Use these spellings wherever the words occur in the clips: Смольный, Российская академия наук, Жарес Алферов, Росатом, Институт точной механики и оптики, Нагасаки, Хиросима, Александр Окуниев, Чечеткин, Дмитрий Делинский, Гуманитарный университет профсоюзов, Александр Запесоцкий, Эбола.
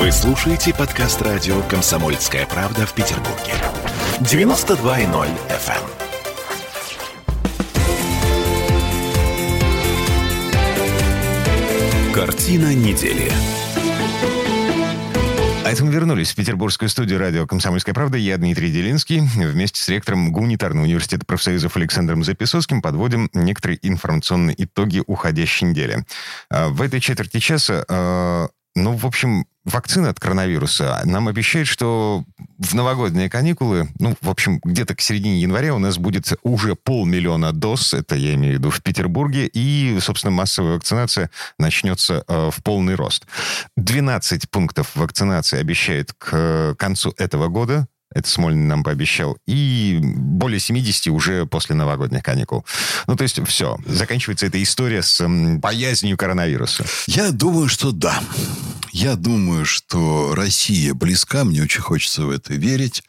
Вы слушаете подкаст радио «Комсомольская правда» в Петербурге. 92.0 FM. Картина недели. А это мы вернулись в петербургскую студию радио «Комсомольская правда». Я Дмитрий Делинский. Вместе с ректором Гуманитарного университета профсоюзов Александром Запесоцким подводим некоторые информационные итоги уходящей недели. В этой четверти часа... вакцина от коронавируса нам обещает, что в новогодние каникулы, где-то к середине января у нас будет уже 500 000 доз, это я имею в виду в Петербурге, и, собственно, массовая вакцинация начнется в полный рост. 12 пунктов вакцинации обещают к концу этого года. Это Смольный нам пообещал, и более 70 уже после новогодних каникул. Все, заканчивается эта история с боязнью коронавируса. Я думаю, что да. Я думаю, что Россия близка, мне очень хочется в это верить.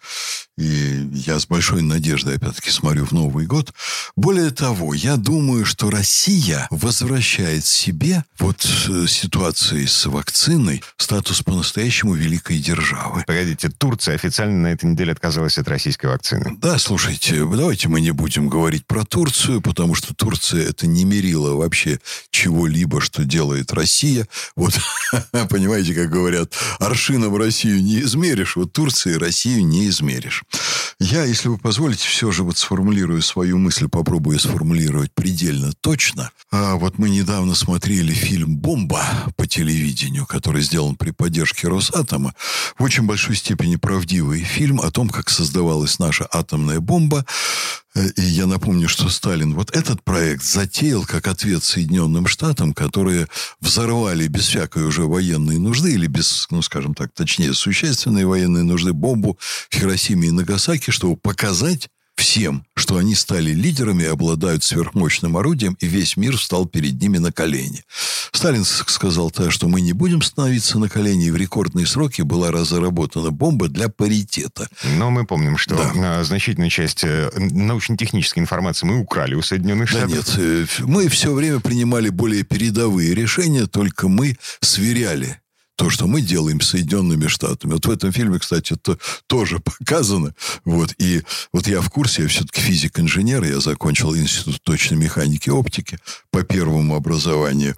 И я с большой надеждой, опять-таки, смотрю в Новый год. Более того, я думаю, что Россия возвращает себе ситуации с вакциной статус по-настоящему великой державы. Погодите, Турция официально на этой неделе отказалась от российской вакцины. Да, слушайте, давайте мы не будем говорить про Турцию, потому что Турция — это не мерило вообще чего-либо, что делает Россия. Понимаете, как говорят, аршином Россию не измеришь, Турции Россию не измеришь. Я, если вы позволите, все же сформулирую свою мысль, попробую сформулировать предельно точно. Мы недавно смотрели фильм «Бомба» по телевидению, который сделан при поддержке Росатома. В очень большой степени правдивый фильм о том, как создавалась наша атомная бомба. И я напомню, что Сталин этот проект затеял как ответ Соединенным Штатам, которые взорвали без всякой уже военной нужды, или без, существенной военной нужды, бомбу в Хиросиме и Нагасаки, чтобы показать всем, что они стали лидерами, обладают сверхмощным орудием, и весь мир встал перед ними на колени. Сталин сказал, что мы не будем становиться на колени, и в рекордные сроки была разработана бомба для паритета. Но мы помним, что значительную часть научно-технической информации мы украли у Соединенных Штатов. Да нет, мы все время принимали более передовые решения, только мы сверяли то, что мы делаем с Соединенными Штатами. В этом фильме, кстати, это тоже показано. И я в курсе, я все-таки физик-инженер, я закончил Институт точной механики и оптики по первому образованию.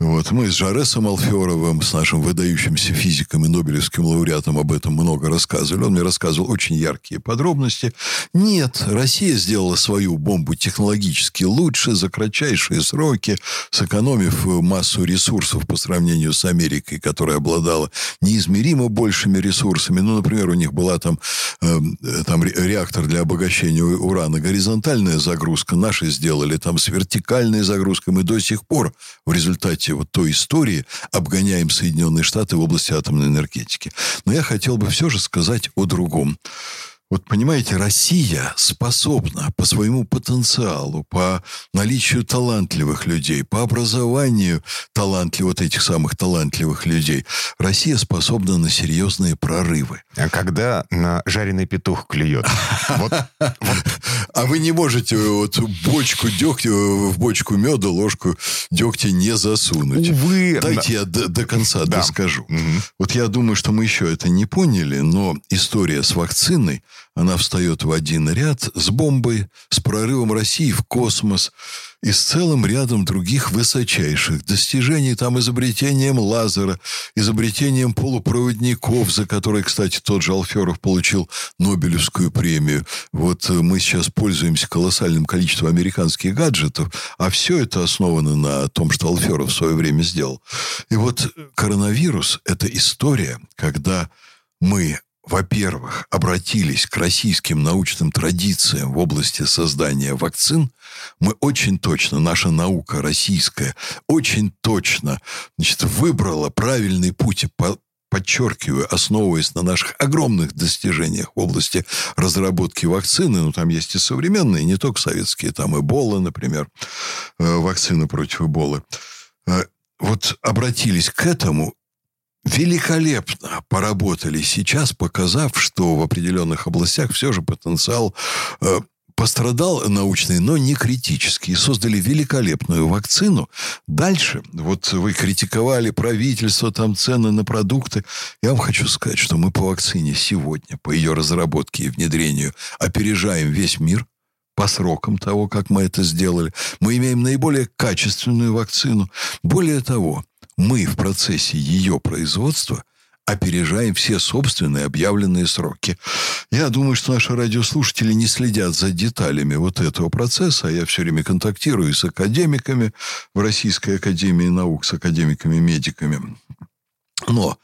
Мы с Жаресом Алферовым, с нашим выдающимся физиком и нобелевским лауреатом об этом много рассказывали. Он мне рассказывал очень яркие подробности. Нет, Россия сделала свою бомбу технологически лучше, за кратчайшие сроки, сэкономив массу ресурсов по сравнению с Америкой, которая обладала неизмеримо большими ресурсами. Например, у них была там реактор для обогащения урана, горизонтальная загрузка. Наши сделали с вертикальной загрузкой. Мы до сих пор в результате той истории обгоняем Соединенные Штаты в области атомной энергетики. Но я хотел бы все же сказать о другом. Понимаете, Россия способна по своему потенциалу, по наличию талантливых людей, по образованию этих самых талантливых людей, Россия способна на серьезные прорывы. А когда на жареный петух клюет? А вы не можете в бочку меда ложку дегтя не засунуть. Увы. Дайте я до конца доскажу. Я думаю, что мы еще это не поняли, но история с вакциной, она встает в один ряд с бомбой, с прорывом России в космос и с целым рядом других высочайших достижений, изобретением лазера, изобретением полупроводников, за которые, кстати, тот же Алферов получил Нобелевскую премию. Мы сейчас пользуемся колоссальным количеством американских гаджетов, а все это основано на том, что Алферов в свое время сделал. И коронавирус – это история, когда мы... Во-первых, обратились к российским научным традициям в области создания вакцин. Мы очень точно, наша наука российская, очень точно выбрала правильный путь, подчеркиваю, основываясь на наших огромных достижениях в области разработки вакцины. Там есть и современные, не только советские, там Эбола, например, вакцина против Эболы. Обратились к этому. Великолепно поработали сейчас, показав, что в определенных областях все же потенциал пострадал научный, но не критически. И создали великолепную вакцину. Дальше, вот вы критиковали правительство, там цены на продукты. Я вам хочу сказать, что мы по вакцине сегодня, по ее разработке и внедрению, опережаем весь мир по срокам того, как мы это сделали. Мы имеем наиболее качественную вакцину. Более того, мы в процессе ее производства опережаем все собственные объявленные сроки. Я думаю, что наши радиослушатели не следят за деталями вот этого процесса. Я все время контактирую с академиками в Российской академии наук, с академиками-медиками. Но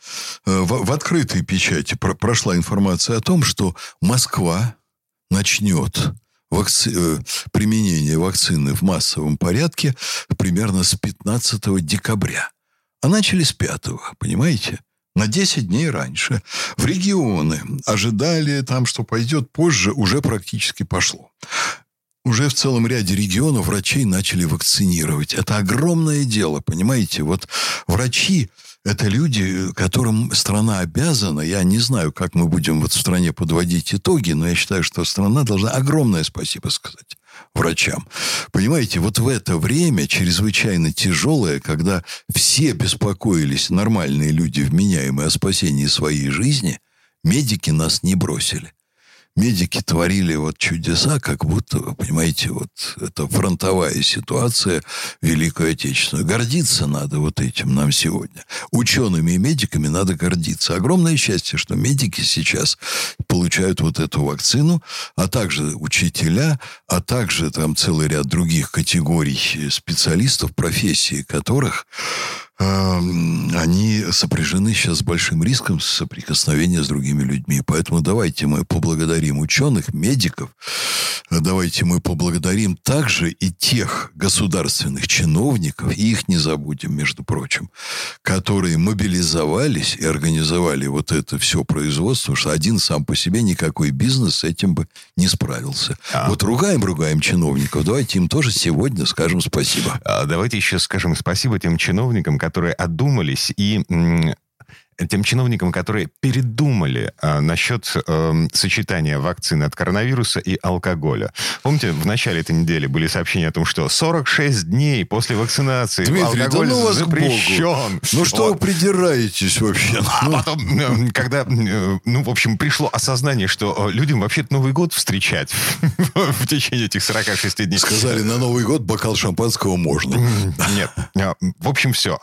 в открытой печати прошла информация о том, что Москва начнет применение вакцины в массовом порядке примерно с 15 декабря. А начали с 5-го, понимаете? На 10 дней раньше. В регионы ожидали, там, что пойдет позже, уже практически пошло. Уже в целом ряде регионов врачей начали вакцинировать. Это огромное дело, понимаете? Вот врачи — это люди, которым страна обязана. Я не знаю, как мы будем вот в стране подводить итоги, но я считаю, что страна должна огромное спасибо сказать врачам. Понимаете, вот в это время чрезвычайно тяжелое, когда все беспокоились, нормальные люди, вменяемые, о спасении своей жизни, медики нас не бросили. Медики творили вот чудеса, как будто, вы понимаете, вот это фронтовая ситуация Великой Отечественной. Гордиться надо вот этим нам сегодня. Учеными и медиками надо гордиться. Огромное счастье, что медики сейчас получают вот эту вакцину, а также учителя, а также там целый ряд других категорий специалистов, профессии которых они сопряжены сейчас с большим риском соприкосновения с другими людьми. Поэтому давайте мы поблагодарим ученых, медиков. Давайте мы поблагодарим также и тех государственных чиновников, и их не забудем, между прочим, которые мобилизовались и организовали вот это все производство, что один сам по себе никакой бизнес с этим бы не справился. Вот ругаем чиновников. Давайте им тоже сегодня скажем спасибо. Давайте еще скажем спасибо тем чиновникам, которые одумались, и тем чиновникам, которые передумали насчет сочетания вакцины от коронавируса и алкоголя. Помните, в начале этой недели были сообщения о том, что 46 дней после вакцинации Дмитрий, алкоголь запрещен. Ну что вот. Вы придираетесь вообще? А потом, когда, в общем, пришло осознание, что людям вообще-то Новый год встречать в течение этих 46 дней. Сказали, на Новый год бокал шампанского можно. Нет. В общем, все.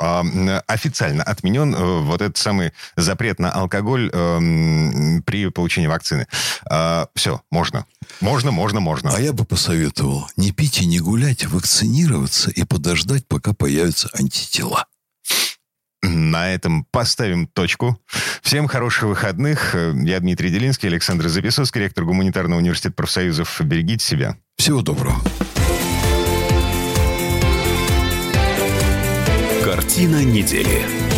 Официально отменен вот этот самый запрет на алкоголь при получении вакцины. Все, можно. Можно. А я бы посоветовал не пить и не гулять, вакцинироваться и подождать, пока появятся антитела. На этом поставим точку. Всем хороших выходных. Я Дмитрий Делинский, Александр Запесоцкий, ректор Гуманитарного университета профсоюзов. Берегите себя. Всего доброго. Картина недели.